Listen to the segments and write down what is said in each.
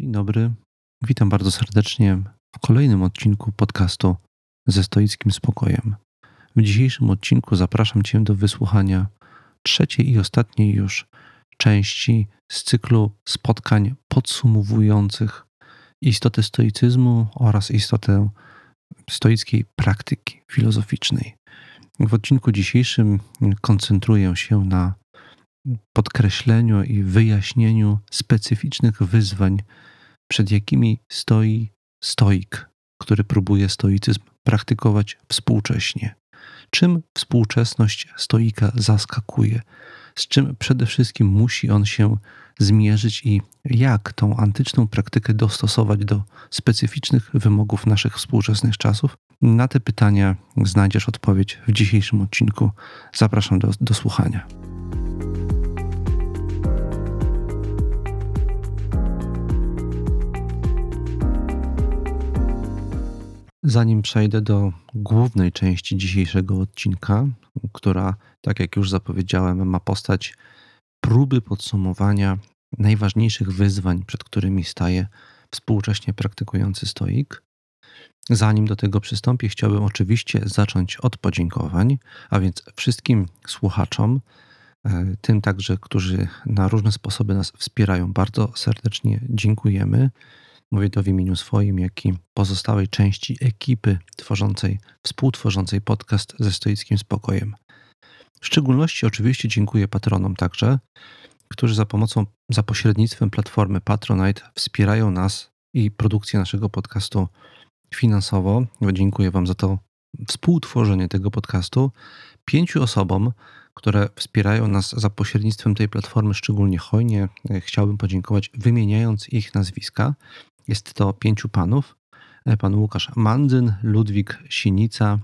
Dzień dobry, witam bardzo serdecznie w kolejnym odcinku podcastu Ze stoickim spokojem. W dzisiejszym odcinku zapraszam Cię do wysłuchania trzeciej i ostatniej już części z cyklu spotkań podsumowujących istotę stoicyzmu oraz istotę stoickiej praktyki filozoficznej. W odcinku dzisiejszym koncentruję się na podkreśleniu i wyjaśnieniu specyficznych wyzwań, przed jakimi stoi stoik, który próbuje stoicyzm praktykować współcześnie. Czym współczesność stoika zaskakuje? Z czym przede wszystkim musi on się zmierzyć i jak tą antyczną praktykę dostosować do specyficznych wymogów naszych współczesnych czasów? Na te pytania znajdziesz odpowiedź w dzisiejszym odcinku. Zapraszam do słuchania. Zanim przejdę do głównej części dzisiejszego odcinka, która, tak jak już zapowiedziałem, ma postać próby podsumowania najważniejszych wyzwań, przed którymi staje współcześnie praktykujący stoik. Zanim do tego przystąpię, chciałbym oczywiście zacząć od podziękowań, a więc wszystkim słuchaczom, tym także, którzy na różne sposoby nas wspierają, bardzo serdecznie dziękujemy. Mówię to w imieniu swoim, jak i pozostałej części ekipy współtworzącej podcast Ze stoickim spokojem. W szczególności oczywiście dziękuję patronom także, którzy za pośrednictwem platformy Patronite wspierają nas i produkcję naszego podcastu finansowo. Dziękuję Wam za to współtworzenie tego podcastu. 5 osobom, które wspierają nas za pośrednictwem tej platformy szczególnie hojnie, chciałbym podziękować, wymieniając ich nazwiska. Jest to 5 panów. Pan Łukasz Mandzyn, Ludwik Sinica,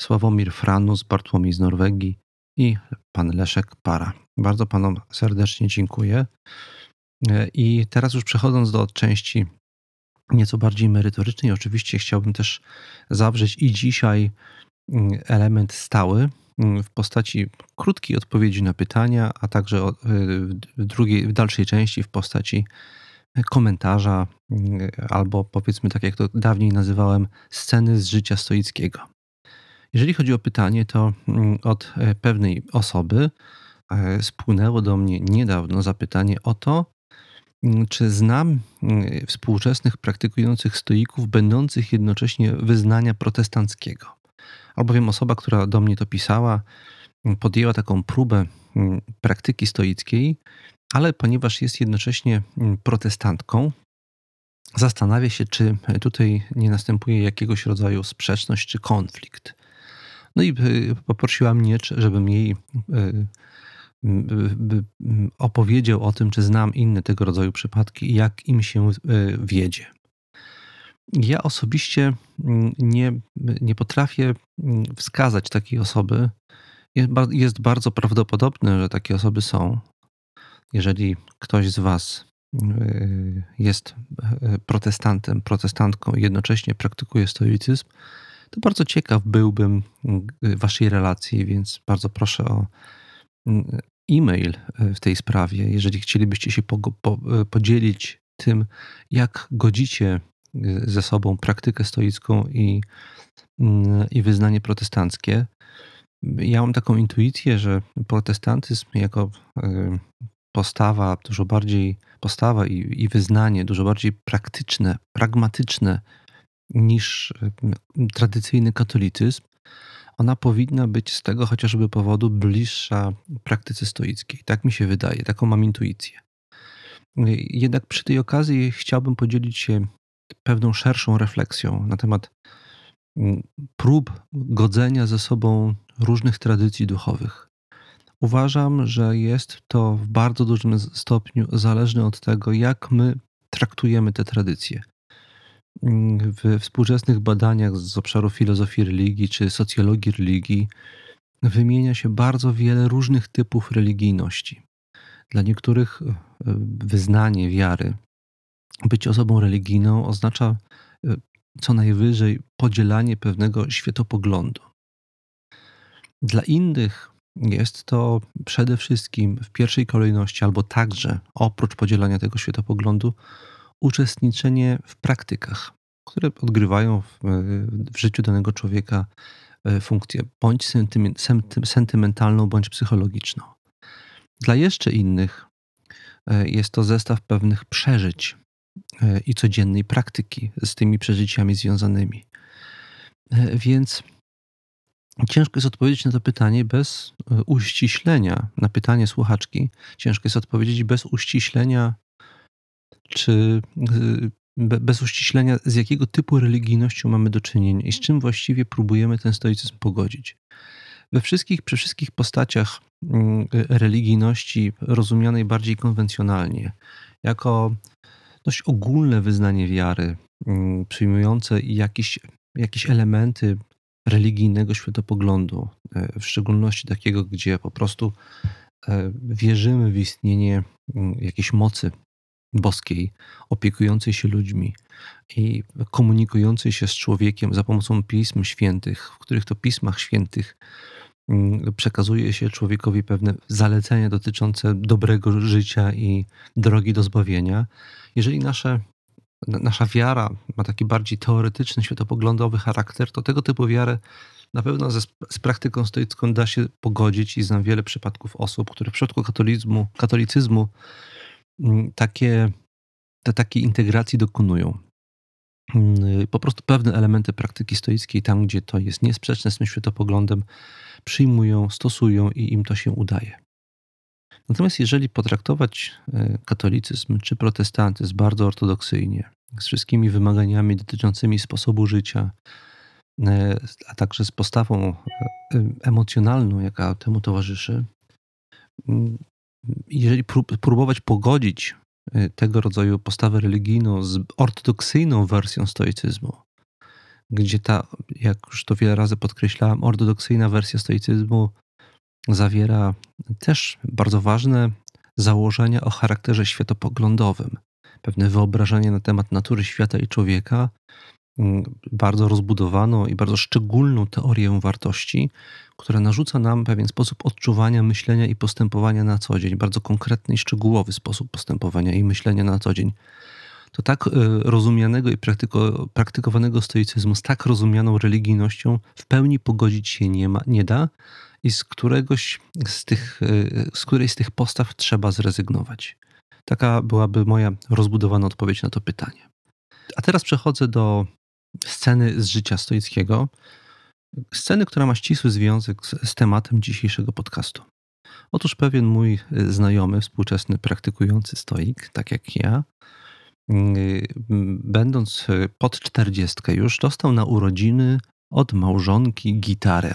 Sławomir Franus, Bartłomiej z Norwegii i pan Leszek Para. Bardzo panom serdecznie dziękuję. I teraz już przechodząc do części nieco bardziej merytorycznej, oczywiście chciałbym też zawrzeć i dzisiaj element stały w postaci krótkiej odpowiedzi na pytania, a także w dalszej części w postaci komentarza albo, powiedzmy, tak jak to dawniej nazywałem, sceny z życia stoickiego. Jeżeli chodzi o pytanie, to od pewnej osoby spłynęło do mnie niedawno zapytanie o to, czy znam współczesnych praktykujących stoików będących jednocześnie wyznania protestanckiego. Albowiem osoba, która do mnie to pisała, podjęła taką próbę praktyki stoickiej, ale ponieważ jest jednocześnie protestantką, zastanawia się, czy tutaj nie następuje jakiegoś rodzaju sprzeczność czy konflikt. No i poprosiła mnie, żebym jej opowiedział o tym, czy znam inne tego rodzaju przypadki i jak im się wiedzie. Ja osobiście nie potrafię wskazać takiej osoby. Jest bardzo prawdopodobne, że takie osoby są. Jeżeli ktoś z Was jest protestantem, protestantką i jednocześnie praktykuje stoicyzm, to bardzo ciekaw byłbym Waszej relacji, więc bardzo proszę o e-mail w tej sprawie, jeżeli chcielibyście się podzielić tym, jak godzicie ze sobą praktykę stoicką i wyznanie protestanckie. Ja mam taką intuicję, że protestantyzm jako postawa i wyznanie dużo bardziej praktyczne, pragmatyczne niż tradycyjny katolicyzm, ona powinna być z tego chociażby powodu bliższa praktyce stoickiej. Tak mi się wydaje, taką mam intuicję. Jednak przy tej okazji chciałbym podzielić się pewną szerszą refleksją na temat prób godzenia ze sobą różnych tradycji duchowych. Uważam, że jest to w bardzo dużym stopniu zależne od tego, jak my traktujemy te tradycje. We współczesnych badaniach z obszaru filozofii religii czy socjologii religii wymienia się bardzo wiele różnych typów religijności. Dla niektórych wyznanie wiary, bycie osobą religijną oznacza co najwyżej podzielanie pewnego światopoglądu. Dla innych jest to przede wszystkim w pierwszej kolejności, albo także oprócz podzielania tego światopoglądu, uczestniczenie w praktykach, które odgrywają w życiu danego człowieka funkcję bądź sentymentalną, bądź psychologiczną. Dla jeszcze innych jest to zestaw pewnych przeżyć i codziennej praktyki z tymi przeżyciami związanymi. Więc ciężko jest odpowiedzieć na to pytanie bez uściślenia, na pytanie słuchaczki, ciężko jest odpowiedzieć bez uściślenia, czy bez uściślenia, z jakiego typu religijnością mamy do czynienia i z czym właściwie próbujemy ten stoicyzm pogodzić. Przy wszystkich postaciach religijności rozumianej bardziej konwencjonalnie, jako dość ogólne wyznanie wiary, przyjmujące jakieś elementy religijnego światopoglądu, w szczególności takiego, gdzie po prostu wierzymy w istnienie jakiejś mocy boskiej, opiekującej się ludźmi i komunikującej się z człowiekiem za pomocą pism świętych, w których to pismach świętych przekazuje się człowiekowi pewne zalecenia dotyczące dobrego życia i drogi do zbawienia. Jeżeli nasza wiara ma taki bardziej teoretyczny, światopoglądowy charakter, to tego typu wiarę na pewno z praktyką stoicką da się pogodzić i znam wiele przypadków osób, które w przypadku katolicyzmu takiej integracji dokonują. Po prostu pewne elementy praktyki stoickiej tam, gdzie to jest niesprzeczne z tym światopoglądem, przyjmują, stosują i im to się udaje. Natomiast jeżeli potraktować katolicyzm czy protestantyzm bardzo ortodoksyjnie, z wszystkimi wymaganiami dotyczącymi sposobu życia, a także z postawą emocjonalną, jaka temu towarzyszy, jeżeli próbować pogodzić tego rodzaju postawę religijną z ortodoksyjną wersją stoicyzmu, gdzie ta, jak już to wiele razy podkreślałem, ortodoksyjna wersja stoicyzmu zawiera też bardzo ważne założenia o charakterze światopoglądowym. Pewne wyobrażenie na temat natury świata i człowieka, bardzo rozbudowaną i bardzo szczególną teorię wartości, która narzuca nam pewien sposób odczuwania, myślenia i postępowania na co dzień, bardzo konkretny i szczegółowy sposób postępowania i myślenia na co dzień. To tak rozumianego i praktykowanego stoicyzmu z tak rozumianą religijnością w pełni pogodzić się nie da i z którejś z tych postaw trzeba zrezygnować. Taka byłaby moja rozbudowana odpowiedź na to pytanie. A teraz przechodzę do sceny z życia stoickiego. Sceny, która ma ścisły związek z tematem dzisiejszego podcastu. Otóż pewien mój znajomy, współczesny praktykujący stoik, tak jak ja, będąc pod 40 już, dostał na urodziny od małżonki gitarę.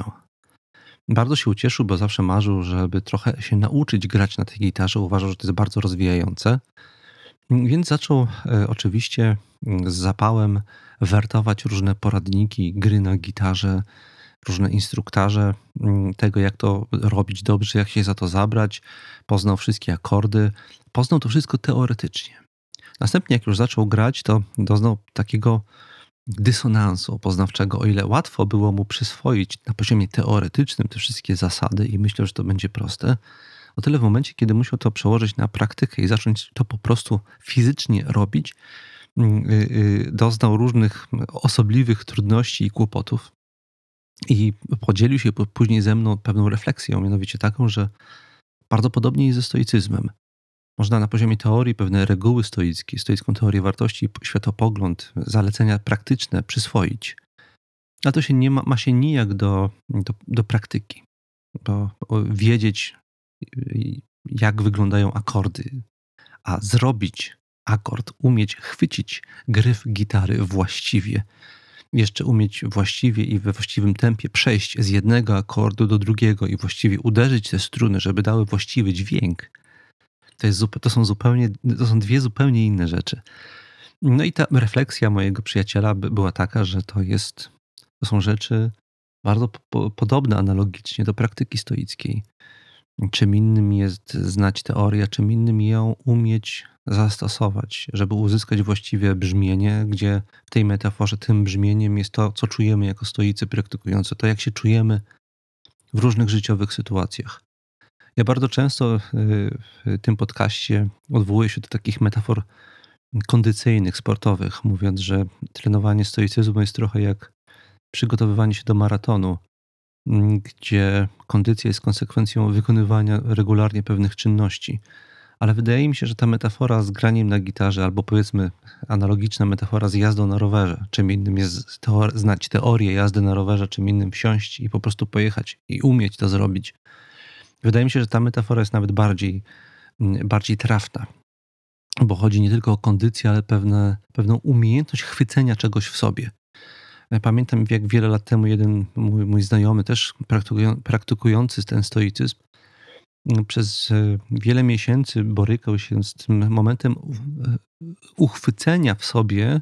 Bardzo się ucieszył, bo zawsze marzył, żeby trochę się nauczyć grać na tej gitarze. Uważał, że to jest bardzo rozwijające. Więc zaczął oczywiście z zapałem wertować różne poradniki, gry na gitarze, różne instruktaże tego, jak to robić dobrze, jak się za to zabrać. Poznał wszystkie akordy. Poznał to wszystko teoretycznie. Następnie, jak już zaczął grać, to doznał takiego dysonansu poznawczego. O ile łatwo było mu przyswoić na poziomie teoretycznym te wszystkie zasady i myślę, że to będzie proste, o tyle w momencie, kiedy musiał to przełożyć na praktykę i zacząć to po prostu fizycznie robić, doznał różnych osobliwych trudności i kłopotów i podzielił się później ze mną pewną refleksją, mianowicie taką, że bardzo podobnie jest ze stoicyzmem. Można na poziomie teorii pewne reguły stoickie, stoicką teorię wartości, światopogląd, zalecenia praktyczne przyswoić. A to się nie ma się nijak do praktyki. Bo wiedzieć, jak wyglądają akordy, a zrobić akord, umieć chwycić gryf gitary właściwie. Jeszcze umieć właściwie i we właściwym tempie przejść z jednego akordu do drugiego i właściwie uderzyć te struny, żeby dały właściwy dźwięk. To są dwie zupełnie inne rzeczy. No i ta refleksja mojego przyjaciela była taka, że to są rzeczy bardzo podobne analogicznie do praktyki stoickiej. Czym innym jest znać teorię, czym innym ją umieć zastosować, żeby uzyskać właściwe brzmienie, gdzie w tej metaforze tym brzmieniem jest to, co czujemy jako stoicy praktykujący, to jak się czujemy w różnych życiowych sytuacjach. Ja bardzo często w tym podcaście odwołuję się do takich metafor kondycyjnych, sportowych, mówiąc, że trenowanie stoicyzmu jest trochę jak przygotowywanie się do maratonu, gdzie kondycja jest konsekwencją wykonywania regularnie pewnych czynności. Ale wydaje mi się, że ta metafora z graniem na gitarze, albo powiedzmy analogiczna metafora z jazdą na rowerze, czym innym jest znać teorię jazdy na rowerze, czym innym wsiąść i po prostu pojechać i umieć to zrobić. Wydaje mi się, że ta metafora jest nawet bardziej trafna, bo chodzi nie tylko o kondycję, ale pewną umiejętność chwycenia czegoś w sobie. Pamiętam, jak wiele lat temu jeden mój znajomy, też praktykujący ten stoicyzm, przez wiele miesięcy borykał się z tym momentem uchwycenia w sobie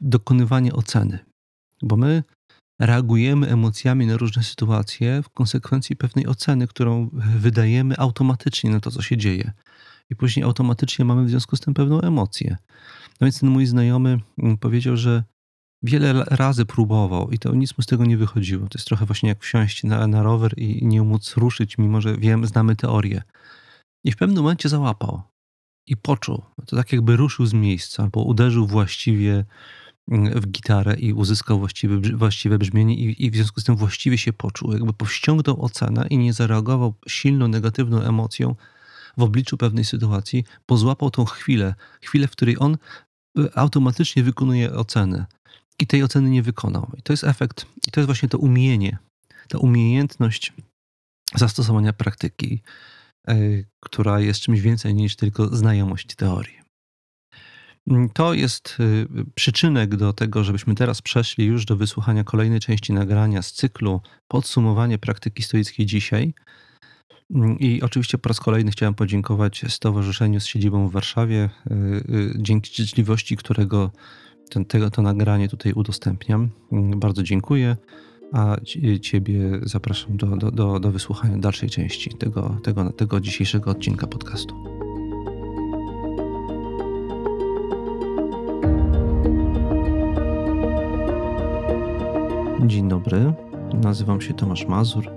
dokonywania oceny. Bo my reagujemy emocjami na różne sytuacje w konsekwencji pewnej oceny, którą wydajemy automatycznie na to, co się dzieje. I później automatycznie mamy w związku z tym pewną emocję. No więc ten mój znajomy powiedział, że wiele razy próbował i to nic mu z tego nie wychodziło. To jest trochę właśnie jak wsiąść na rower i nie móc ruszyć, mimo że znamy teorię. I w pewnym momencie załapał i poczuł. To tak jakby ruszył z miejsca albo uderzył właściwie w gitarę i uzyskał właściwe brzmienie i w związku z tym właściwie się poczuł. Jakby powściągnął ocenę i nie zareagował silną, negatywną emocją w obliczu pewnej sytuacji, bo złapał tą chwilę, w której on automatycznie wykonuje ocenę. I tej oceny nie wykonał. I to jest efekt, i to jest właśnie to umienie, ta umiejętność zastosowania praktyki, która jest czymś więcej niż tylko znajomość teorii. To jest przyczynek do tego, żebyśmy teraz przeszli już do wysłuchania kolejnej części nagrania z cyklu Podsumowanie praktyki stoickiej dzisiaj. I oczywiście po raz kolejny chciałem podziękować Stowarzyszeniu z siedzibą w Warszawie, dzięki życzliwości którego to nagranie tutaj udostępniam. Bardzo dziękuję, a Ciebie zapraszam do wysłuchania dalszej części tego dzisiejszego odcinka podcastu. Dzień dobry, nazywam się Tomasz Mazur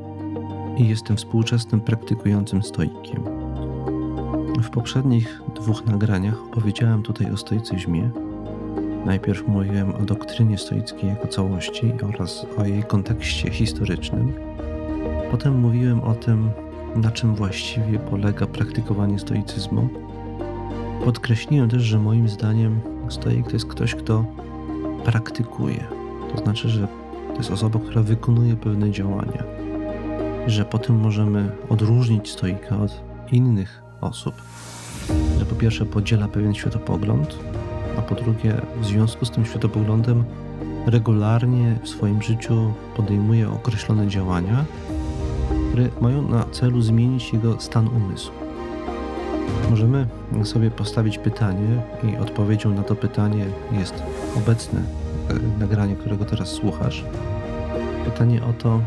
i jestem współczesnym praktykującym stoikiem. W poprzednich 2 nagraniach opowiedziałem tutaj o stoicyzmie. Najpierw mówiłem o doktrynie stoickiej jako całości oraz o jej kontekście historycznym. Potem mówiłem o tym, na czym właściwie polega praktykowanie stoicyzmu. Podkreśliłem też, że moim zdaniem stoik to jest ktoś, kto praktykuje. To znaczy, że to jest osoba, która wykonuje pewne działania. Że po tym możemy odróżnić stoika od innych osób. Że po pierwsze podziela pewien światopogląd, a po drugie, w związku z tym światopoglądem regularnie w swoim życiu podejmuje określone działania, które mają na celu zmienić jego stan umysłu. Możemy sobie postawić pytanie i odpowiedzią na to pytanie jest obecne nagranie, którego teraz słuchasz. Pytanie o to,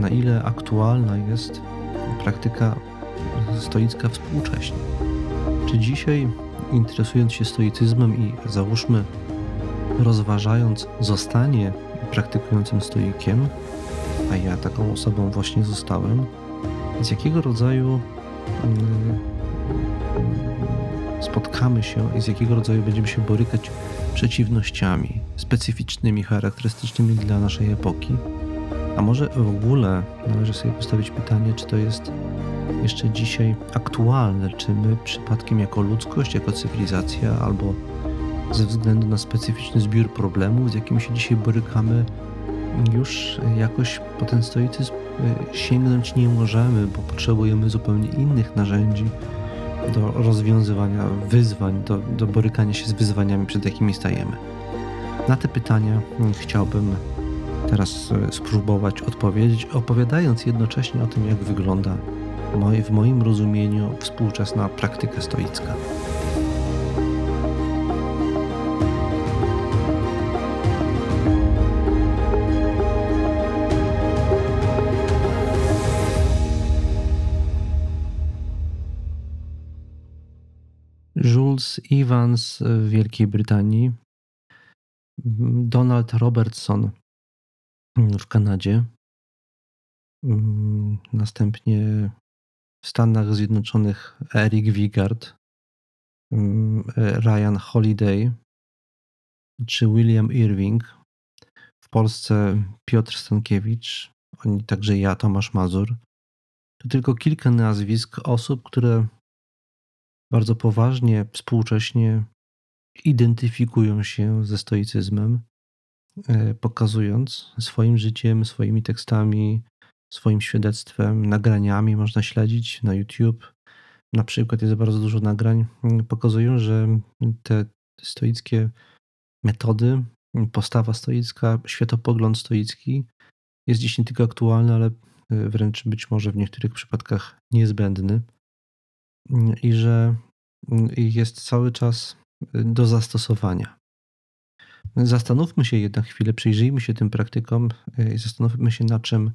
na ile aktualna jest praktyka stoicka współcześnie. Czy dzisiaj, interesując się stoicyzmem i załóżmy rozważając zostanie praktykującym stoikiem, a ja taką osobą właśnie zostałem, z jakiego rodzaju spotkamy się i z jakiego rodzaju będziemy się borykać przeciwnościami specyficznymi, charakterystycznymi dla naszej epoki, a może w ogóle należy sobie postawić pytanie, czy to jest jeszcze dzisiaj aktualne, czy my przypadkiem jako ludzkość, jako cywilizacja albo ze względu na specyficzny zbiór problemów, z jakimi się dzisiaj borykamy, już jakoś po ten stoicyzm sięgnąć nie możemy, bo potrzebujemy zupełnie innych narzędzi do rozwiązywania wyzwań, do borykania się z wyzwaniami, przed jakimi stajemy. Na te pytania chciałbym teraz spróbować odpowiedzieć, opowiadając jednocześnie o tym, jak wygląda w moim rozumieniu współczesna praktyka stoicka. Charles Evans w Wielkiej Brytanii, Donald Robertson w Kanadzie, następnie w Stanach Zjednoczonych Eric Vigard, Ryan Holiday czy William Irving. W Polsce Piotr Stankiewicz, oni także ja, Tomasz Mazur. To tylko kilka nazwisk osób, które bardzo poważnie, współcześnie identyfikują się ze stoicyzmem, pokazując swoim życiem, swoimi tekstami, swoim świadectwem, nagraniami. Można śledzić na YouTube. Na przykład jest bardzo dużo nagrań. Pokazują, że te stoickie metody, postawa stoicka, światopogląd stoicki jest dziś nie tylko aktualny, ale wręcz być może w niektórych przypadkach niezbędny. I że jest cały czas do zastosowania. Zastanówmy się jednak chwilę, przyjrzyjmy się tym praktykom i zastanówmy się, na czym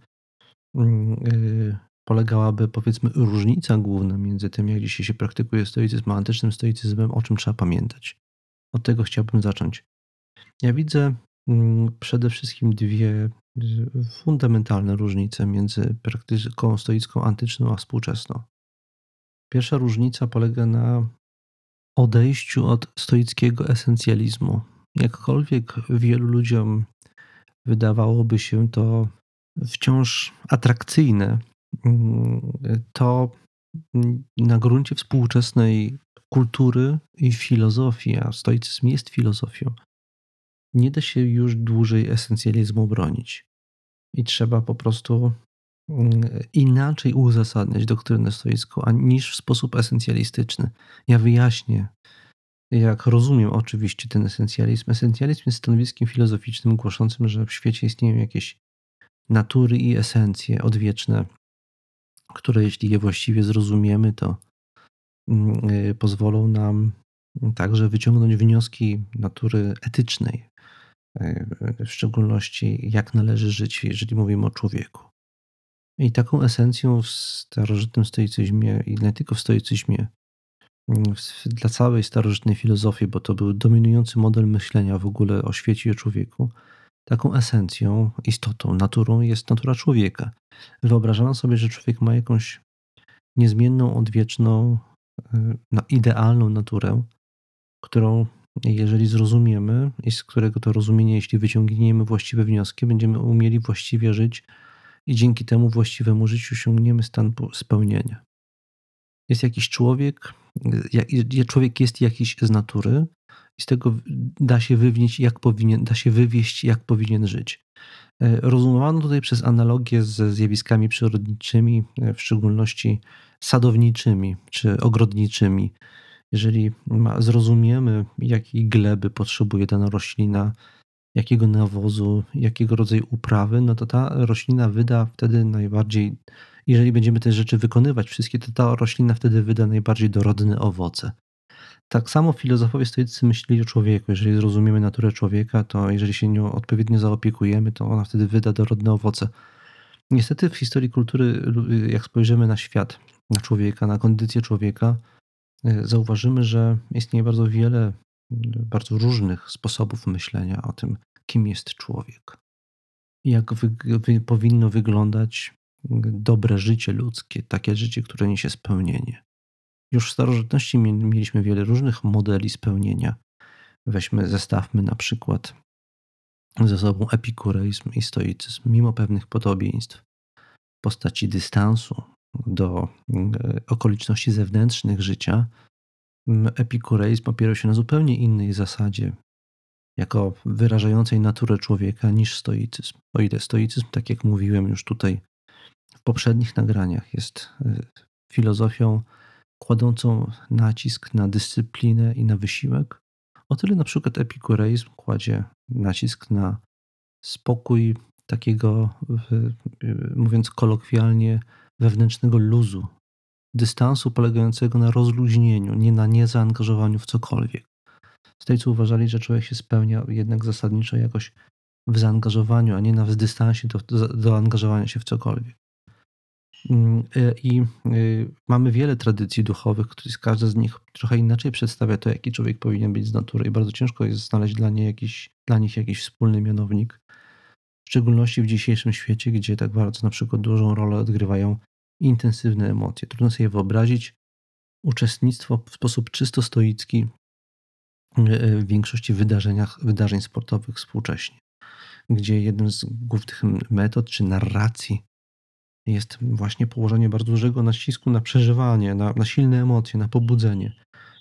polegałaby, powiedzmy, różnica główna między tym, jak dzisiaj się praktykuje stoicyzm a antycznym stoicyzmem, o czym trzeba pamiętać. Od tego chciałbym zacząć. Ja widzę przede wszystkim dwie fundamentalne różnice między praktyką stoicką antyczną a współczesną. Pierwsza różnica polega na odejściu od stoickiego esencjalizmu. Jakkolwiek wielu ludziom wydawałoby się to wciąż atrakcyjne, to na gruncie współczesnej kultury i filozofii, a stoicyzm jest filozofią, nie da się już dłużej esencjalizmu bronić. I trzeba po prostu inaczej uzasadniać doktrynę stoicką, niż w sposób esencjalistyczny. Ja wyjaśnię, jak rozumiem oczywiście ten esencjalizm. Esencjalizm jest stanowiskiem filozoficznym głoszącym, że w świecie istnieją jakieś natury i esencje odwieczne, które jeśli je właściwie zrozumiemy, to pozwolą nam także wyciągnąć wnioski natury etycznej, w szczególności jak należy żyć, jeżeli mówimy o człowieku. I taką esencją w starożytnym stoicyzmie i nie tylko w stoicyzmie, dla całej starożytnej filozofii, bo to był dominujący model myślenia w ogóle o świecie i o człowieku, taką esencją, istotą, naturą jest natura człowieka. Wyobrażano sobie, że człowiek ma jakąś niezmienną, odwieczną, idealną naturę, którą jeżeli zrozumiemy i z którego to rozumienia, jeśli wyciągniemy właściwe wnioski, będziemy umieli właściwie żyć i dzięki temu właściwemu życiu osiągniemy stan spełnienia. Jest jakiś człowiek, człowiek jest jakiś z natury i z tego da się wywieść, jak powinien żyć. Rozumiano tutaj przez analogię ze zjawiskami przyrodniczymi, w szczególności sadowniczymi czy ogrodniczymi. Jeżeli zrozumiemy, jakiej gleby potrzebuje dana roślina, jakiego nawozu, jakiego rodzaju uprawy, no to ta roślina wyda wtedy najbardziej, jeżeli będziemy te rzeczy wykonywać wszystkie, to ta roślina wtedy wyda najbardziej dorodne owoce. Tak samo filozofowie stoicy myśleli o człowieku. Jeżeli zrozumiemy naturę człowieka, to jeżeli się nią odpowiednio zaopiekujemy, to ona wtedy wyda dorodne owoce. Niestety w historii kultury, jak spojrzymy na świat, na człowieka, na kondycję człowieka, zauważymy, że istnieje bardzo wiele bardzo różnych sposobów myślenia o tym, kim jest człowiek. Jak powinno wyglądać dobre życie ludzkie, takie życie, które niesie spełnienie. Już w starożytności mieliśmy wiele różnych modeli spełnienia. Zestawmy na przykład ze sobą epikureizm i stoicyzm, mimo pewnych podobieństw w postaci dystansu do okoliczności zewnętrznych życia. Epikureizm opierał się na zupełnie innej zasadzie, jako wyrażającej naturę człowieka, niż stoicyzm. O ile stoicyzm, tak jak mówiłem już tutaj w poprzednich nagraniach, jest filozofią kładącą nacisk na dyscyplinę i na wysiłek, o tyle na przykład epikureizm kładzie nacisk na spokój takiego, mówiąc kolokwialnie, wewnętrznego luzu, dystansu polegającego na rozluźnieniu, nie na niezaangażowaniu w cokolwiek. Stoicy uważali, że człowiek się spełnia jednak zasadniczo jakoś w zaangażowaniu, a nie na dystansie do angażowania się w cokolwiek. I mamy wiele tradycji duchowych, każda z nich trochę inaczej przedstawia to, jaki człowiek powinien być z natury i bardzo ciężko jest znaleźć dla nich jakiś wspólny mianownik, w szczególności w dzisiejszym świecie, gdzie tak bardzo na przykład dużą rolę odgrywają intensywne emocje. Trudno sobie wyobrazić uczestnictwo w sposób czysto stoicki w większości wydarzeń sportowych współcześnie, gdzie jednym z głównych metod czy narracji jest właśnie położenie bardzo dużego nacisku na przeżywanie, na silne emocje, na pobudzenie.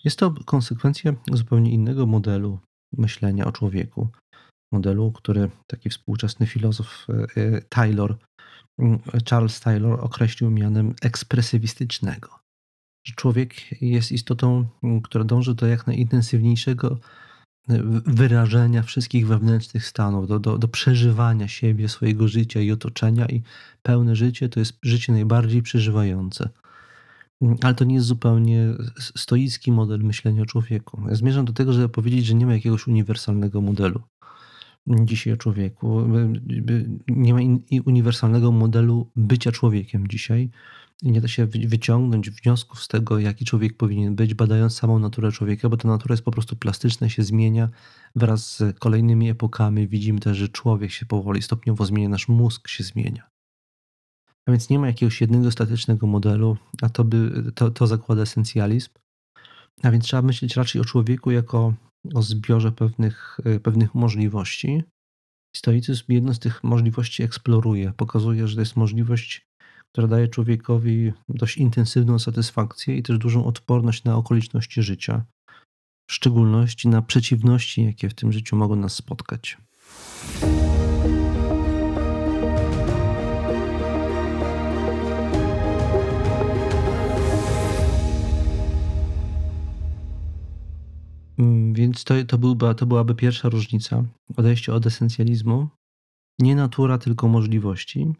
Jest to konsekwencja zupełnie innego modelu myślenia o człowieku. Modelu, który taki współczesny filozof Charles Taylor określił mianem ekspresywistycznego. Że człowiek jest istotą, która dąży do jak najintensywniejszego wyrażenia wszystkich wewnętrznych stanów, do przeżywania siebie, swojego życia i otoczenia, i pełne życie to jest życie najbardziej przeżywające. Ale to nie jest zupełnie stoicki model myślenia o człowieku. Ja zmierzam do tego, żeby powiedzieć, że nie ma jakiegoś uniwersalnego modelu dzisiaj o człowieku. Nie ma uniwersalnego modelu bycia człowiekiem dzisiaj. Nie da się wyciągnąć wniosków z tego, jaki człowiek powinien być, badając samą naturę człowieka, bo ta natura jest po prostu plastyczna, się zmienia. Wraz z kolejnymi epokami widzimy też, że człowiek się powoli, stopniowo zmienia, nasz mózg się zmienia. A więc nie ma jakiegoś jednego statycznego modelu, a to zakłada esencjalizm. A więc trzeba myśleć raczej o człowieku jako o zbiorze pewnych możliwości. Stoicyzm jedną z tych możliwości eksploruje, pokazuje, że to jest możliwość, która daje człowiekowi dość intensywną satysfakcję i też dużą odporność na okoliczności życia, w szczególności na przeciwności, jakie w tym życiu mogą nas spotkać. Więc to byłaby pierwsza różnica, odejście od esencjalizmu. Nie natura, tylko możliwości.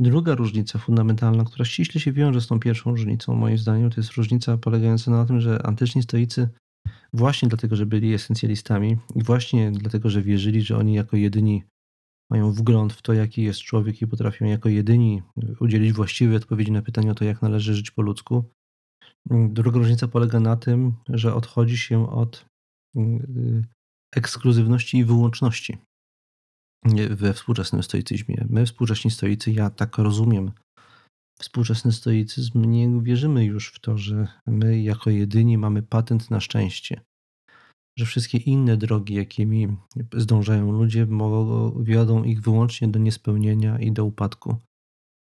Druga różnica fundamentalna, która ściśle się wiąże z tą pierwszą różnicą, moim zdaniem, to jest różnica polegająca na tym, że antyczni stoicy właśnie dlatego, że byli esencjalistami i właśnie dlatego, że wierzyli, że oni jako jedyni mają wgląd w to, jaki jest człowiek i potrafią jako jedyni udzielić właściwej odpowiedzi na pytanie o to, jak należy żyć po ludzku. Druga różnica polega na tym, że odchodzi się od ekskluzywności i wyłączności we współczesnym stoicyzmie. My, współcześni stoicy, ja tak rozumiem współczesny stoicyzm, nie wierzymy już w to, że my jako jedyni mamy patent na szczęście. Że wszystkie inne drogi, jakimi zdążają ludzie, wiodą ich wyłącznie do niespełnienia i do upadku.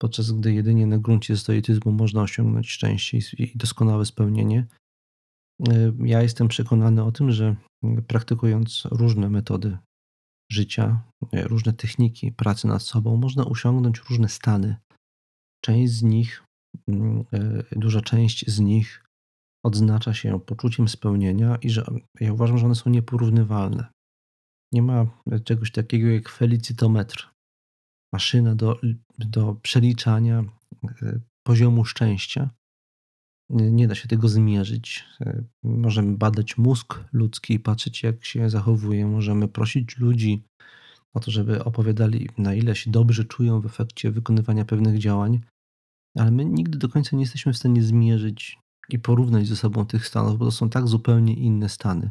Podczas gdy jedynie na gruncie stoicyzmu można osiągnąć szczęście i doskonałe spełnienie. Ja jestem przekonany o tym, że praktykując różne metody życia, różne techniki pracy nad sobą, można osiągnąć różne stany. Duża część z nich odznacza się poczuciem spełnienia i że ja uważam, że one są nieporównywalne. Nie ma czegoś takiego jak felicytometr. Maszyna do przeliczania poziomu szczęścia. Nie da się tego zmierzyć. Możemy badać mózg ludzki i patrzeć, jak się zachowuje. Możemy prosić ludzi o to, żeby opowiadali, na ile się dobrze czują w efekcie wykonywania pewnych działań, ale my nigdy do końca nie jesteśmy w stanie zmierzyć i porównać ze sobą tych stanów, bo to są tak zupełnie inne stany.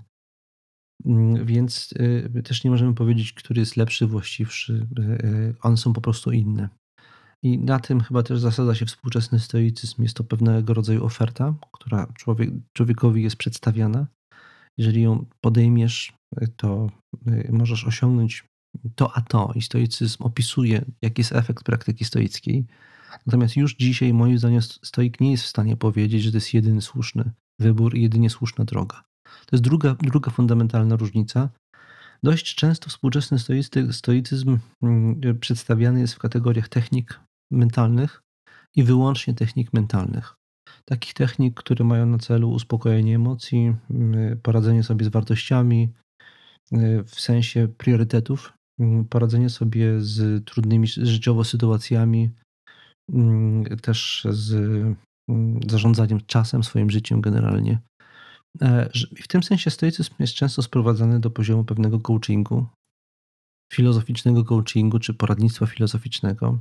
Więc też nie możemy powiedzieć, który jest lepszy, właściwszy. One są po prostu inne. I na tym chyba też zasadza się współczesny stoicyzm. Jest to pewnego rodzaju oferta, która człowiekowi jest przedstawiana. Jeżeli ją podejmiesz, to możesz osiągnąć to a to. I stoicyzm opisuje, jaki jest efekt praktyki stoickiej. Natomiast już dzisiaj, moim zdaniem, stoik nie jest w stanie powiedzieć, że to jest jedyny słuszny wybór i jedynie słuszna droga. To jest druga fundamentalna różnica. Dość często współczesny stoicyzm przedstawiany jest w kategoriach technik mentalnych i wyłącznie technik mentalnych. Takich technik, które mają na celu uspokojenie emocji, poradzenie sobie z wartościami w sensie priorytetów, poradzenie sobie z trudnymi życiowo sytuacjami, też z zarządzaniem czasem, swoim życiem generalnie. W tym sensie stoicyzm jest często sprowadzany do poziomu pewnego coachingu, filozoficznego coachingu czy poradnictwa filozoficznego,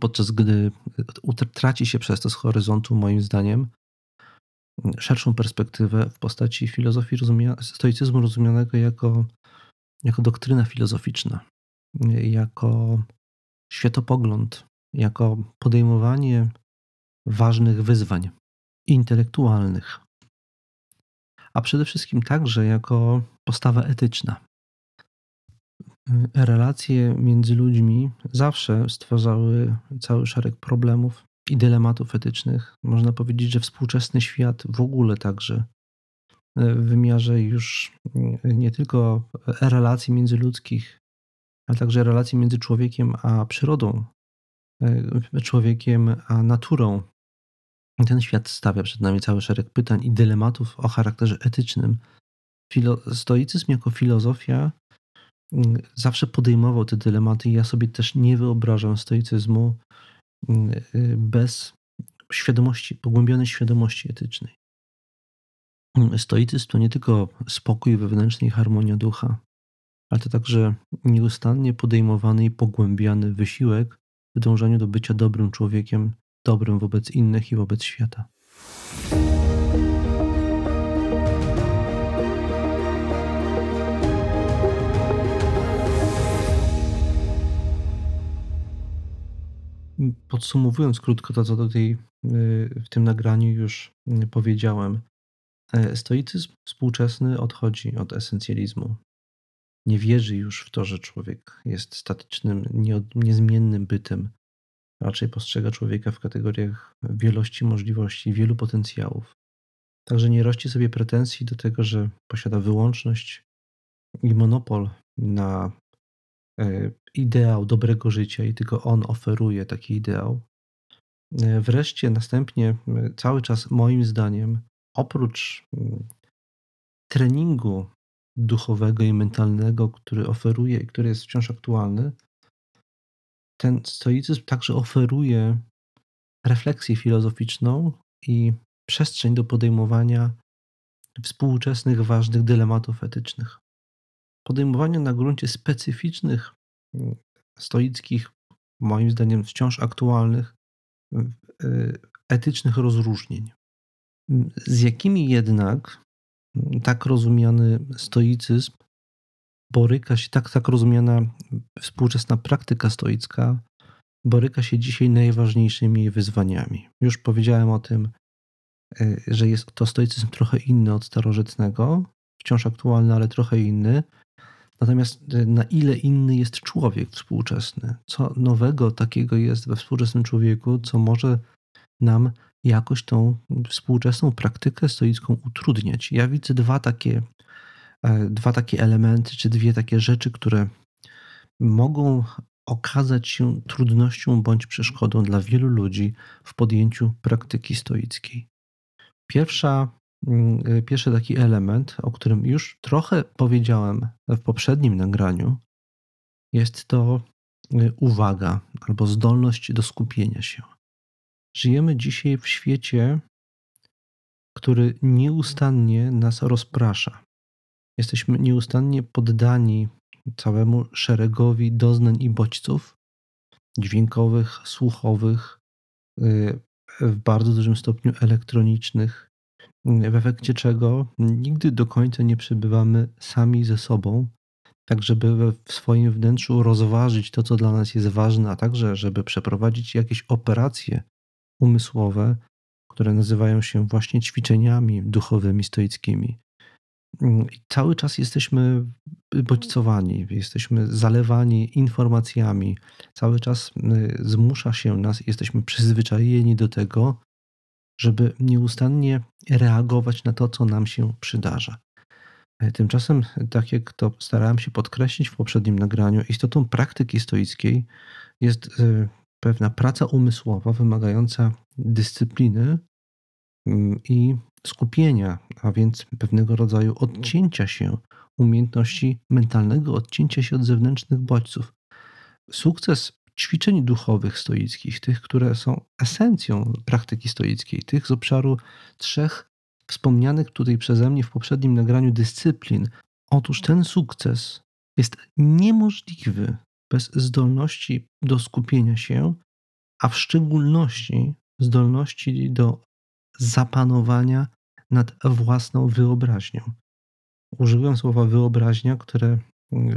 podczas gdy traci się przez to z horyzontu, moim zdaniem, szerszą perspektywę w postaci filozofii stoicyzmu rozumianego jako doktryna filozoficzna, jako światopogląd, jako podejmowanie ważnych wyzwań. intelektualnych, a przede wszystkim także jako postawa etyczna. Relacje między ludźmi zawsze stwarzały cały szereg problemów i dylematów etycznych. Można powiedzieć, że współczesny świat w ogóle także w wymiarze już nie tylko relacji międzyludzkich, ale także relacji między człowiekiem a przyrodą, człowiekiem a naturą. Ten świat stawia przed nami cały szereg pytań i dylematów o charakterze etycznym. Stoicyzm jako filozofia zawsze podejmował te dylematy. Ja sobie też nie wyobrażam stoicyzmu bez świadomości, pogłębionej świadomości etycznej. Stoicyzm to nie tylko spokój wewnętrzny i harmonia ducha, ale to także nieustannie podejmowany i pogłębiany wysiłek w dążeniu do bycia dobrym człowiekiem, dobrym wobec innych i wobec świata. Podsumowując krótko to, co w tym nagraniu już powiedziałem, stoicyzm współczesny odchodzi od esencjalizmu. Nie wierzy już w to, że człowiek jest statycznym, niezmiennym bytem. Raczej postrzega człowieka w kategoriach wielości możliwości, wielu potencjałów. Także nie rości sobie pretensji do tego, że posiada wyłączność i monopol na ideał dobrego życia i tylko on oferuje taki ideał. Wreszcie, następnie, cały czas moim zdaniem, oprócz treningu duchowego i mentalnego, który oferuje i który jest wciąż aktualny, ten stoicyzm także oferuje refleksję filozoficzną i przestrzeń do podejmowania współczesnych, ważnych dylematów etycznych. Podejmowanie na gruncie specyficznych, stoickich, moim zdaniem wciąż aktualnych, etycznych rozróżnień. Z jakimi jednak tak rozumiany stoicyzm boryka się, tak rozumiana współczesna praktyka stoicka boryka się dzisiaj najważniejszymi wyzwaniami. Już powiedziałem o tym, że jest to stoicyzm trochę inny od starożytnego, wciąż aktualny, ale trochę inny. Natomiast na ile inny jest człowiek współczesny? Co nowego takiego jest we współczesnym człowieku, co może nam jakoś tą współczesną praktykę stoicką utrudniać? Ja widzę dwa takie elementy, czy dwie takie rzeczy, które mogą okazać się trudnością bądź przeszkodą dla wielu ludzi w podjęciu praktyki stoickiej. Pierwszy taki element, o którym już trochę powiedziałem w poprzednim nagraniu, jest to uwaga albo zdolność do skupienia się. Żyjemy dzisiaj w świecie, który nieustannie nas rozprasza. Jesteśmy nieustannie poddani całemu szeregowi doznań i bodźców dźwiękowych, słuchowych, w bardzo dużym stopniu elektronicznych, w efekcie czego nigdy do końca nie przebywamy sami ze sobą, tak żeby w swoim wnętrzu rozważyć to, co dla nas jest ważne, a także żeby przeprowadzić jakieś operacje umysłowe, które nazywają się właśnie ćwiczeniami duchowymi, stoickimi. I cały czas jesteśmy bodźcowani, jesteśmy zalewani informacjami, cały czas zmusza się nas, jesteśmy przyzwyczajeni do tego, żeby nieustannie reagować na to, co nam się przydarza. Tymczasem, tak jak to starałem się podkreślić w poprzednim nagraniu, istotą praktyki stoickiej jest pewna praca umysłowa wymagająca dyscypliny i skupienia, a więc pewnego rodzaju odcięcia się, umiejętności mentalnego odcięcia się od zewnętrznych bodźców. Sukces ćwiczeń duchowych stoickich, tych, które są esencją praktyki stoickiej, tych z obszaru trzech wspomnianych tutaj przeze mnie w poprzednim nagraniu dyscyplin. Otóż ten sukces jest niemożliwy bez zdolności do skupienia się, a w szczególności zdolności do zapanowania nad własną wyobraźnią. Użyłem słowa wyobraźnia, które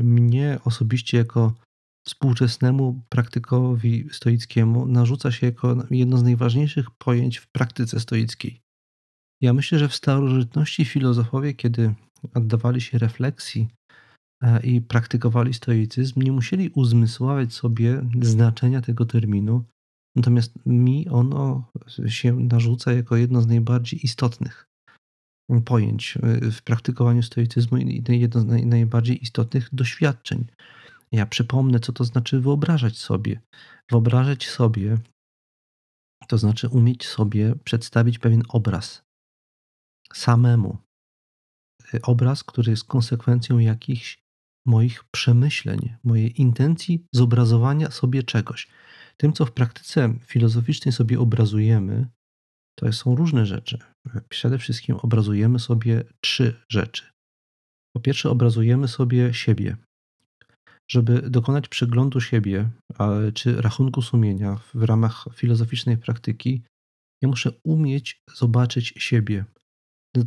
mnie osobiście jako współczesnemu praktykowi stoickiemu narzuca się jako jedno z najważniejszych pojęć w praktyce stoickiej. Ja myślę, że w starożytności filozofowie, kiedy oddawali się refleksji i praktykowali stoicyzm, nie musieli uzmysławiać sobie znaczenia tego terminu, natomiast mi ono się narzuca jako jedno z najbardziej istotnych pojęć w praktykowaniu stoicyzmu i jedno z najbardziej istotnych doświadczeń. Ja przypomnę, co to znaczy wyobrażać sobie. Wyobrażać sobie to znaczy umieć sobie przedstawić pewien obraz samemu. Obraz, który jest konsekwencją jakichś moich przemyśleń, mojej intencji zobrazowania sobie czegoś. Tym, co w praktyce filozoficznej sobie obrazujemy, to są różne rzeczy. Przede wszystkim obrazujemy sobie trzy rzeczy. Po pierwsze, obrazujemy sobie siebie. Żeby dokonać przeglądu siebie czy rachunku sumienia w ramach filozoficznej praktyki, ja muszę umieć zobaczyć siebie.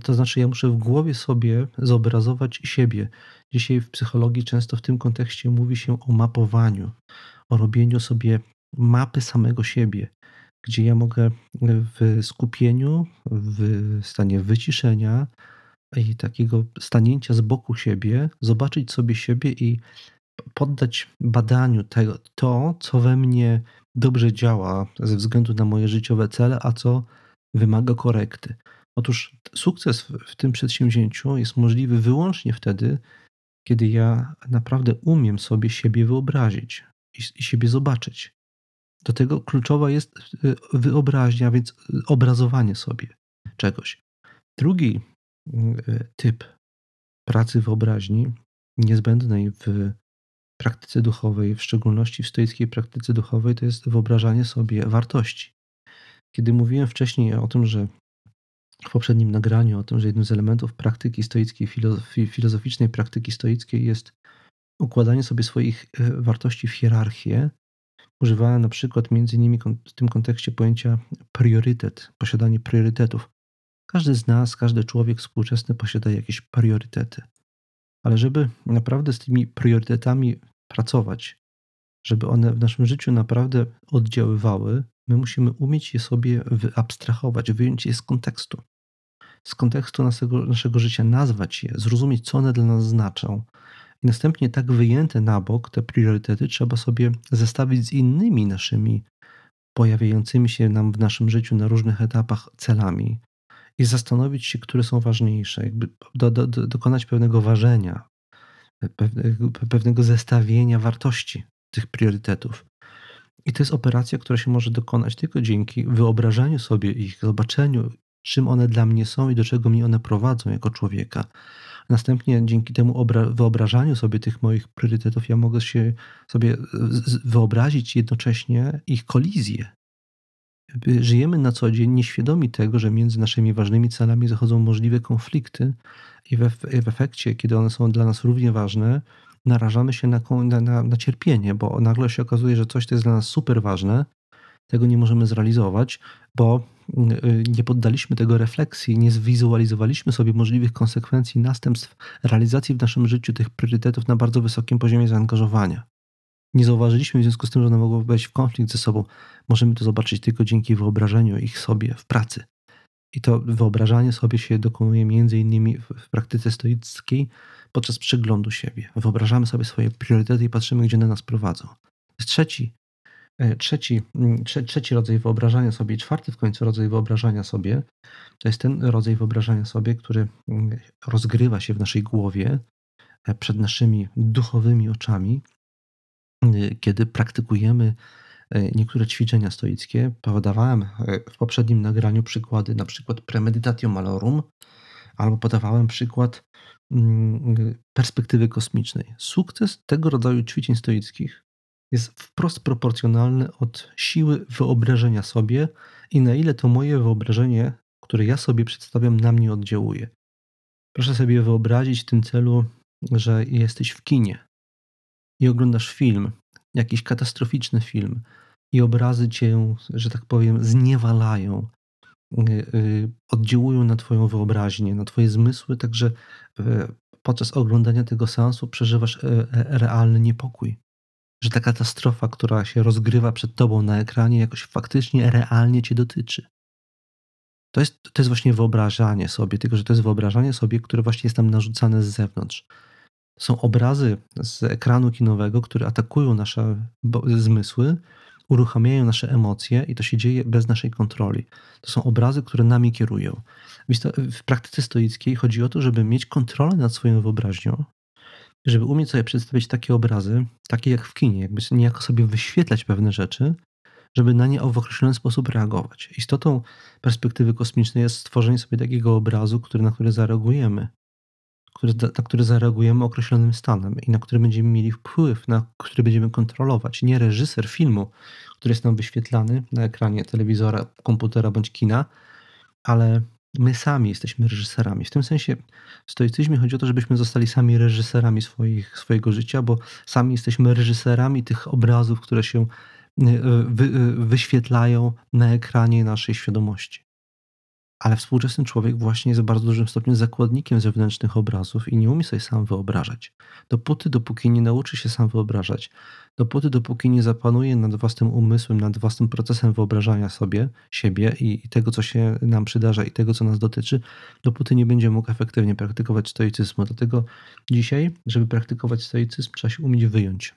To znaczy, ja muszę w głowie sobie zobrazować siebie. Dzisiaj w psychologii często w tym kontekście mówi się o mapowaniu, o robieniu sobie mapy samego siebie, gdzie ja mogę w skupieniu, w stanie wyciszenia i takiego stanięcia z boku siebie, zobaczyć sobie siebie i poddać badaniu tego, co we mnie dobrze działa ze względu na moje życiowe cele, a co wymaga korekty. Otóż sukces w tym przedsięwzięciu jest możliwy wyłącznie wtedy, kiedy ja naprawdę umiem sobie siebie wyobrazić i siebie zobaczyć. Do tego kluczowa jest wyobraźnia, więc obrazowanie sobie czegoś. Drugi typ pracy wyobraźni niezbędnej w praktyce duchowej, w szczególności w stoickiej praktyce duchowej, to jest wyobrażanie sobie wartości. Kiedy mówiłem wcześniej o tym, że w poprzednim nagraniu o tym, że jednym z elementów praktyki stoickiej, filozoficznej praktyki stoickiej jest układanie sobie swoich wartości w hierarchię, używałem na przykład między innymi w tym kontekście pojęcia priorytet, posiadanie priorytetów. Każdy z nas, każdy człowiek współczesny posiada jakieś priorytety. Ale żeby naprawdę z tymi priorytetami pracować, żeby one w naszym życiu naprawdę oddziaływały, my musimy umieć je sobie wyabstrahować, wyjąć je z kontekstu naszego życia, nazwać je, zrozumieć, co one dla nas znaczą. I następnie tak wyjęte na bok te priorytety trzeba sobie zestawić z innymi naszymi pojawiającymi się nam w naszym życiu na różnych etapach celami i zastanowić się, które są ważniejsze, jakby dokonać pewnego ważenia, pewnego zestawienia wartości tych priorytetów. I to jest operacja, która się może dokonać tylko dzięki wyobrażaniu sobie ich, zobaczeniu, czym one dla mnie są i do czego mnie one prowadzą jako człowieka. Następnie dzięki temu wyobrażaniu sobie tych moich priorytetów ja mogę się sobie wyobrazić jednocześnie ich kolizję. Żyjemy na co dzień nieświadomi tego, że między naszymi ważnymi celami zachodzą możliwe konflikty i w efekcie, kiedy one są dla nas równie ważne, narażamy się na cierpienie, bo nagle się okazuje, że coś, co jest dla nas super ważne, tego nie możemy zrealizować, bo nie poddaliśmy tego refleksji, nie zwizualizowaliśmy sobie możliwych konsekwencji, następstw realizacji w naszym życiu tych priorytetów na bardzo wysokim poziomie zaangażowania. Nie zauważyliśmy w związku z tym, że one mogą wejść w konflikt ze sobą. Możemy to zobaczyć tylko dzięki wyobrażeniu ich sobie w pracy. I to wyobrażanie sobie się dokonuje między innymi w praktyce stoickiej podczas przeglądu siebie. Wyobrażamy sobie swoje priorytety i patrzymy, gdzie one nas prowadzą. To jest trzeci rodzaj wyobrażania sobie i czwarty w końcu rodzaj wyobrażania sobie to jest ten rodzaj wyobrażania sobie, który rozgrywa się w naszej głowie przed naszymi duchowymi oczami, kiedy praktykujemy niektóre ćwiczenia stoickie. Podawałem w poprzednim nagraniu przykłady, na przykład premeditatio malorum, albo podawałem przykład perspektywy kosmicznej. Sukces tego rodzaju ćwiczeń stoickich jest wprost proporcjonalny od siły wyobrażenia sobie i na ile to moje wyobrażenie, które ja sobie przedstawiam, na mnie oddziałuje. Proszę sobie wyobrazić w tym celu, że jesteś w kinie i oglądasz film, jakiś katastroficzny film i obrazy cię, że tak powiem, zniewalają, oddziałują na twoją wyobraźnię, na twoje zmysły, także podczas oglądania tego seansu przeżywasz realny niepokój. Że ta katastrofa, która się rozgrywa przed tobą na ekranie, jakoś faktycznie realnie cię dotyczy. To jest właśnie wyobrażanie sobie, tylko że to jest wyobrażanie sobie, które właśnie jest nam narzucane z zewnątrz. Są obrazy z ekranu kinowego, które atakują nasze zmysły, uruchamiają nasze emocje i to się dzieje bez naszej kontroli. To są obrazy, które nami kierują. W praktyce stoickiej chodzi o to, żeby mieć kontrolę nad swoją wyobraźnią, żeby umieć sobie przedstawić takie obrazy, takie jak w kinie, jakby niejako sobie wyświetlać pewne rzeczy, żeby na nie w określony sposób reagować. Istotą perspektywy kosmicznej jest stworzenie sobie takiego obrazu, na który zareagujemy określonym stanem i na który będziemy mieli wpływ, na który będziemy kontrolować. Nie reżyser filmu, który jest nam wyświetlany na ekranie telewizora, komputera bądź kina, ale my sami jesteśmy reżyserami. W tym sensie w stoicyzmie chodzi o to, żebyśmy zostali sami reżyserami swojego życia, bo sami jesteśmy reżyserami tych obrazów, które się wyświetlają na ekranie naszej świadomości. Ale współczesny człowiek właśnie jest w bardzo dużym stopniu zakładnikiem zewnętrznych obrazów i nie umie sobie sam wyobrażać. Dopóki nie nauczy się sam wyobrażać, dopóki nie zapanuje nad własnym umysłem, nad własnym procesem wyobrażania sobie, siebie i tego, co się nam przydarza i tego, co nas dotyczy, dopóty nie będzie mógł efektywnie praktykować stoicyzmu. Dlatego dzisiaj, żeby praktykować stoicyzm, trzeba się umieć wyjąć.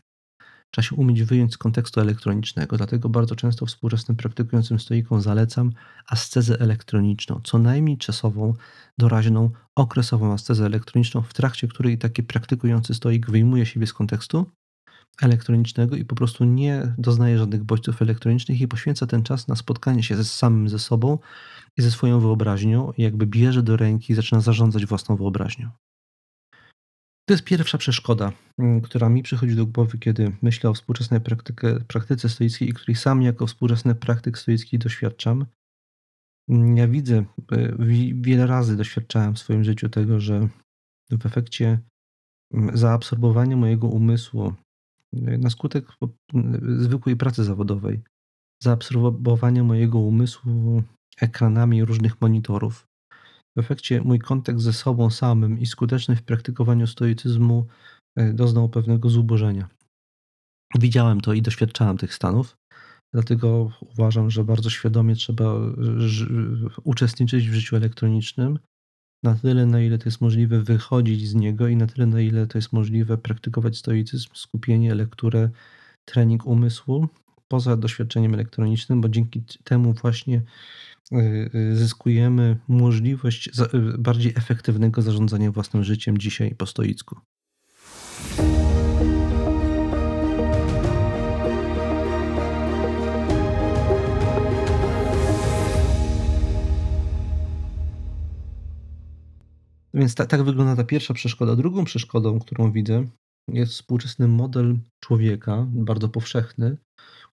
Trzeba się umieć wyjąć z kontekstu elektronicznego, dlatego bardzo często współczesnym praktykującym stoikom zalecam ascezę elektroniczną, co najmniej czasową, doraźną, okresową ascezę elektroniczną, w trakcie której taki praktykujący stoik wyjmuje siebie z kontekstu elektronicznego i po prostu nie doznaje żadnych bodźców elektronicznych i poświęca ten czas na spotkanie się ze sobą i ze swoją wyobraźnią i jakby bierze do ręki i zaczyna zarządzać własną wyobraźnią. To jest pierwsza przeszkoda, która mi przychodzi do głowy, kiedy myślę o współczesnej praktyce stoickiej i której sam jako współczesny praktyk stoicki doświadczam. Ja widzę, wiele razy doświadczałem w swoim życiu tego, że w efekcie zaabsorbowania mojego umysłu na skutek zwykłej pracy zawodowej, zaabsorbowania mojego umysłu ekranami różnych monitorów, w efekcie mój kontakt ze sobą samym i skuteczność w praktykowaniu stoicyzmu doznał pewnego zubożenia. Widziałem to i doświadczałem tych stanów, dlatego uważam, że bardzo świadomie trzeba uczestniczyć w życiu elektronicznym, na tyle na ile to jest możliwe wychodzić z niego i na tyle na ile to jest możliwe praktykować stoicyzm, skupienie, lekturę, trening umysłu poza doświadczeniem elektronicznym, bo dzięki temu właśnie zyskujemy możliwość bardziej efektywnego zarządzania własnym życiem dzisiaj po stoicku. Więc tak wygląda ta pierwsza przeszkoda. Drugą przeszkodą, którą widzę, jest współczesny model człowieka, bardzo powszechny,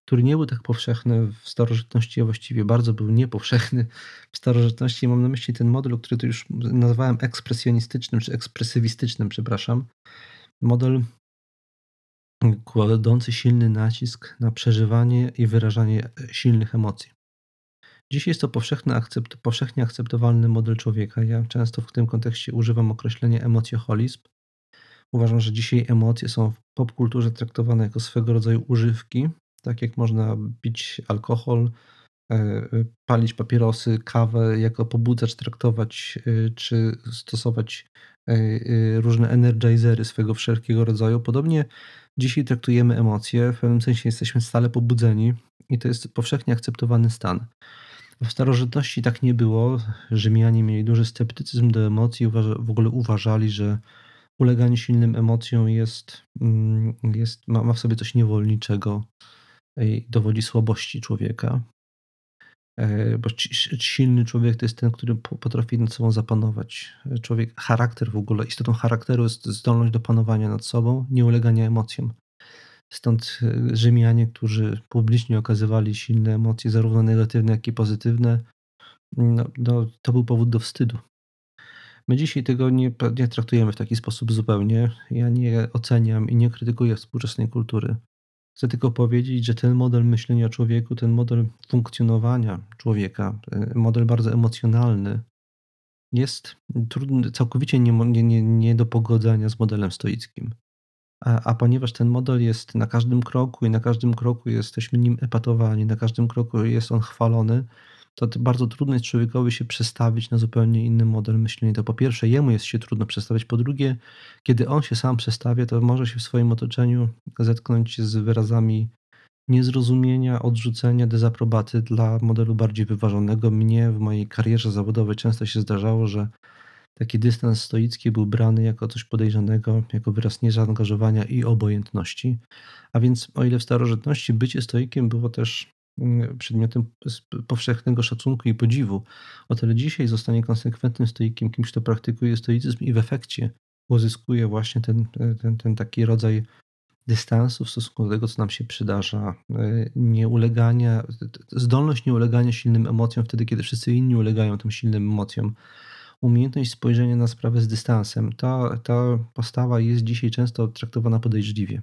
który nie był tak powszechny w starożytności, a właściwie bardzo był niepowszechny w starożytności. Mam na myśli ten model, który tu już nazwałem ekspresjonistycznym, czy ekspresywistycznym, przepraszam. Model kładący silny nacisk na przeżywanie i wyrażanie silnych emocji. Dziś jest to powszechnie akceptowalny model człowieka. Ja często w tym kontekście używam określenia emocjoholizm. Uważam, że dzisiaj emocje są w popkulturze traktowane jako swego rodzaju używki, tak jak można pić alkohol, palić papierosy, kawę, jako pobudzać, traktować czy stosować różne energizery swego wszelkiego rodzaju. Podobnie dzisiaj traktujemy emocje, w pewnym sensie jesteśmy stale pobudzeni i to jest powszechnie akceptowany stan. W starożytności tak nie było. Rzymianie mieli duży sceptycyzm do emocji, w ogóle uważali, że uleganie silnym emocjom ma w sobie coś niewolniczego i dowodzi słabości człowieka. Bo silny człowiek to jest ten, który potrafi nad sobą zapanować. Charakter w ogóle, istotą charakteru jest zdolność do panowania nad sobą, nie ulegania emocjom. Stąd Rzymianie, którzy publicznie okazywali silne emocje, zarówno negatywne, jak i pozytywne, to był powód do wstydu. My dzisiaj tego nie traktujemy w taki sposób zupełnie. Ja nie oceniam i nie krytykuję współczesnej kultury. Chcę tylko powiedzieć, że ten model myślenia o człowieku, ten model funkcjonowania człowieka, model bardzo emocjonalny, jest trudny, całkowicie nie do pogodzenia z modelem stoickim. A ponieważ ten model jest na każdym kroku i na każdym kroku jesteśmy nim epatowani, na każdym kroku jest on chwalony, to bardzo trudno jest człowiekowi się przestawić na zupełnie inny model myślenia. To po pierwsze jemu jest się trudno przestawiać, po drugie, kiedy on się sam przestawia, to może się w swoim otoczeniu zetknąć z wyrazami niezrozumienia, odrzucenia, dezaprobaty dla modelu bardziej wyważonego. Mnie w mojej karierze zawodowej często się zdarzało, że taki dystans stoicki był brany jako coś podejrzanego, jako wyraz niezaangażowania i obojętności. A więc o ile w starożytności bycie stoikiem było też przedmiotem powszechnego szacunku i podziwu, o tyle dzisiaj zostanie konsekwentnym stoikiem kimś, kto praktykuje stoicyzm i w efekcie uzyskuje właśnie ten taki rodzaj dystansu w stosunku do tego, co nam się przydarza, nieulegania, zdolność nieulegania silnym emocjom wtedy, kiedy wszyscy inni ulegają tym silnym emocjom. Umiejętność spojrzenia na sprawę z dystansem. Ta postawa jest dzisiaj często traktowana podejrzliwie.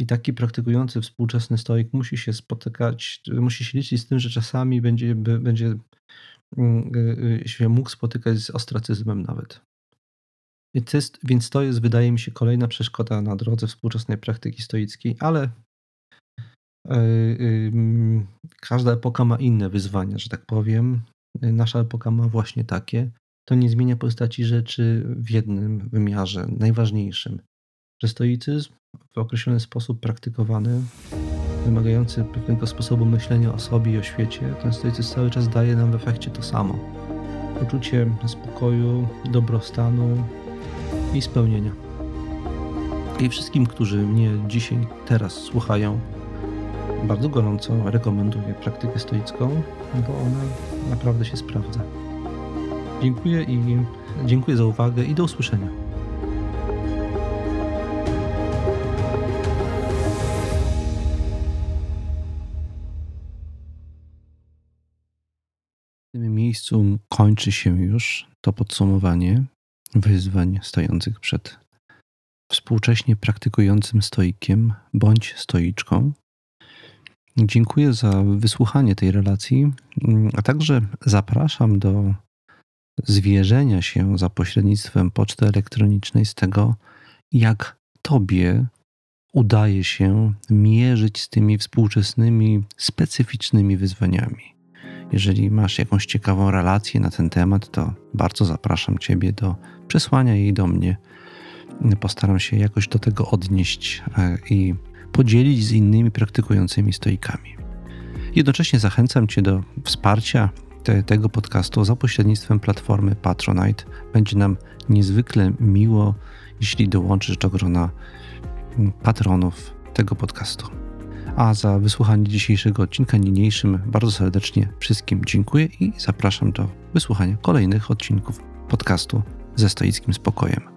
I taki praktykujący współczesny stoik musi się spotykać, musi się liczyć z tym, że czasami będzie się mógł spotykać z ostracyzmem nawet. Więc to jest, wydaje mi się, kolejna przeszkoda na drodze współczesnej praktyki stoickiej, ale każda epoka ma inne wyzwania, że tak powiem. Nasza epoka ma właśnie takie. To nie zmienia postaci rzeczy w jednym wymiarze, najważniejszym, że stoicyzm w określony sposób praktykowany, wymagający pewnego sposobu myślenia o sobie i o świecie, ten stoicyzm cały czas daje nam w efekcie to samo. Uczucie spokoju, dobrostanu i spełnienia. I wszystkim, którzy mnie dzisiaj, teraz słuchają, bardzo gorąco rekomenduję praktykę stoicką, bo ona naprawdę się sprawdza. Dziękuję za uwagę i do usłyszenia. W miejscu kończy się już to podsumowanie wyzwań stojących przed współcześnie praktykującym stoikiem bądź stoiczką. Dziękuję za wysłuchanie tej relacji, a także zapraszam do zwierzenia się za pośrednictwem poczty elektronicznej z tego, jak Tobie udaje się mierzyć z tymi współczesnymi, specyficznymi wyzwaniami. Jeżeli masz jakąś ciekawą relację na ten temat, to bardzo zapraszam Ciebie do przesłania jej do mnie. Postaram się jakoś do tego odnieść i podzielić z innymi praktykującymi stoikami. Jednocześnie zachęcam Cię do wsparcia tego podcastu za pośrednictwem platformy Patronite. Będzie nam niezwykle miło, jeśli dołączysz do grona patronów tego podcastu. A za wysłuchanie dzisiejszego odcinka niniejszym bardzo serdecznie wszystkim dziękuję i zapraszam do wysłuchania kolejnych odcinków podcastu ze stoickim spokojem.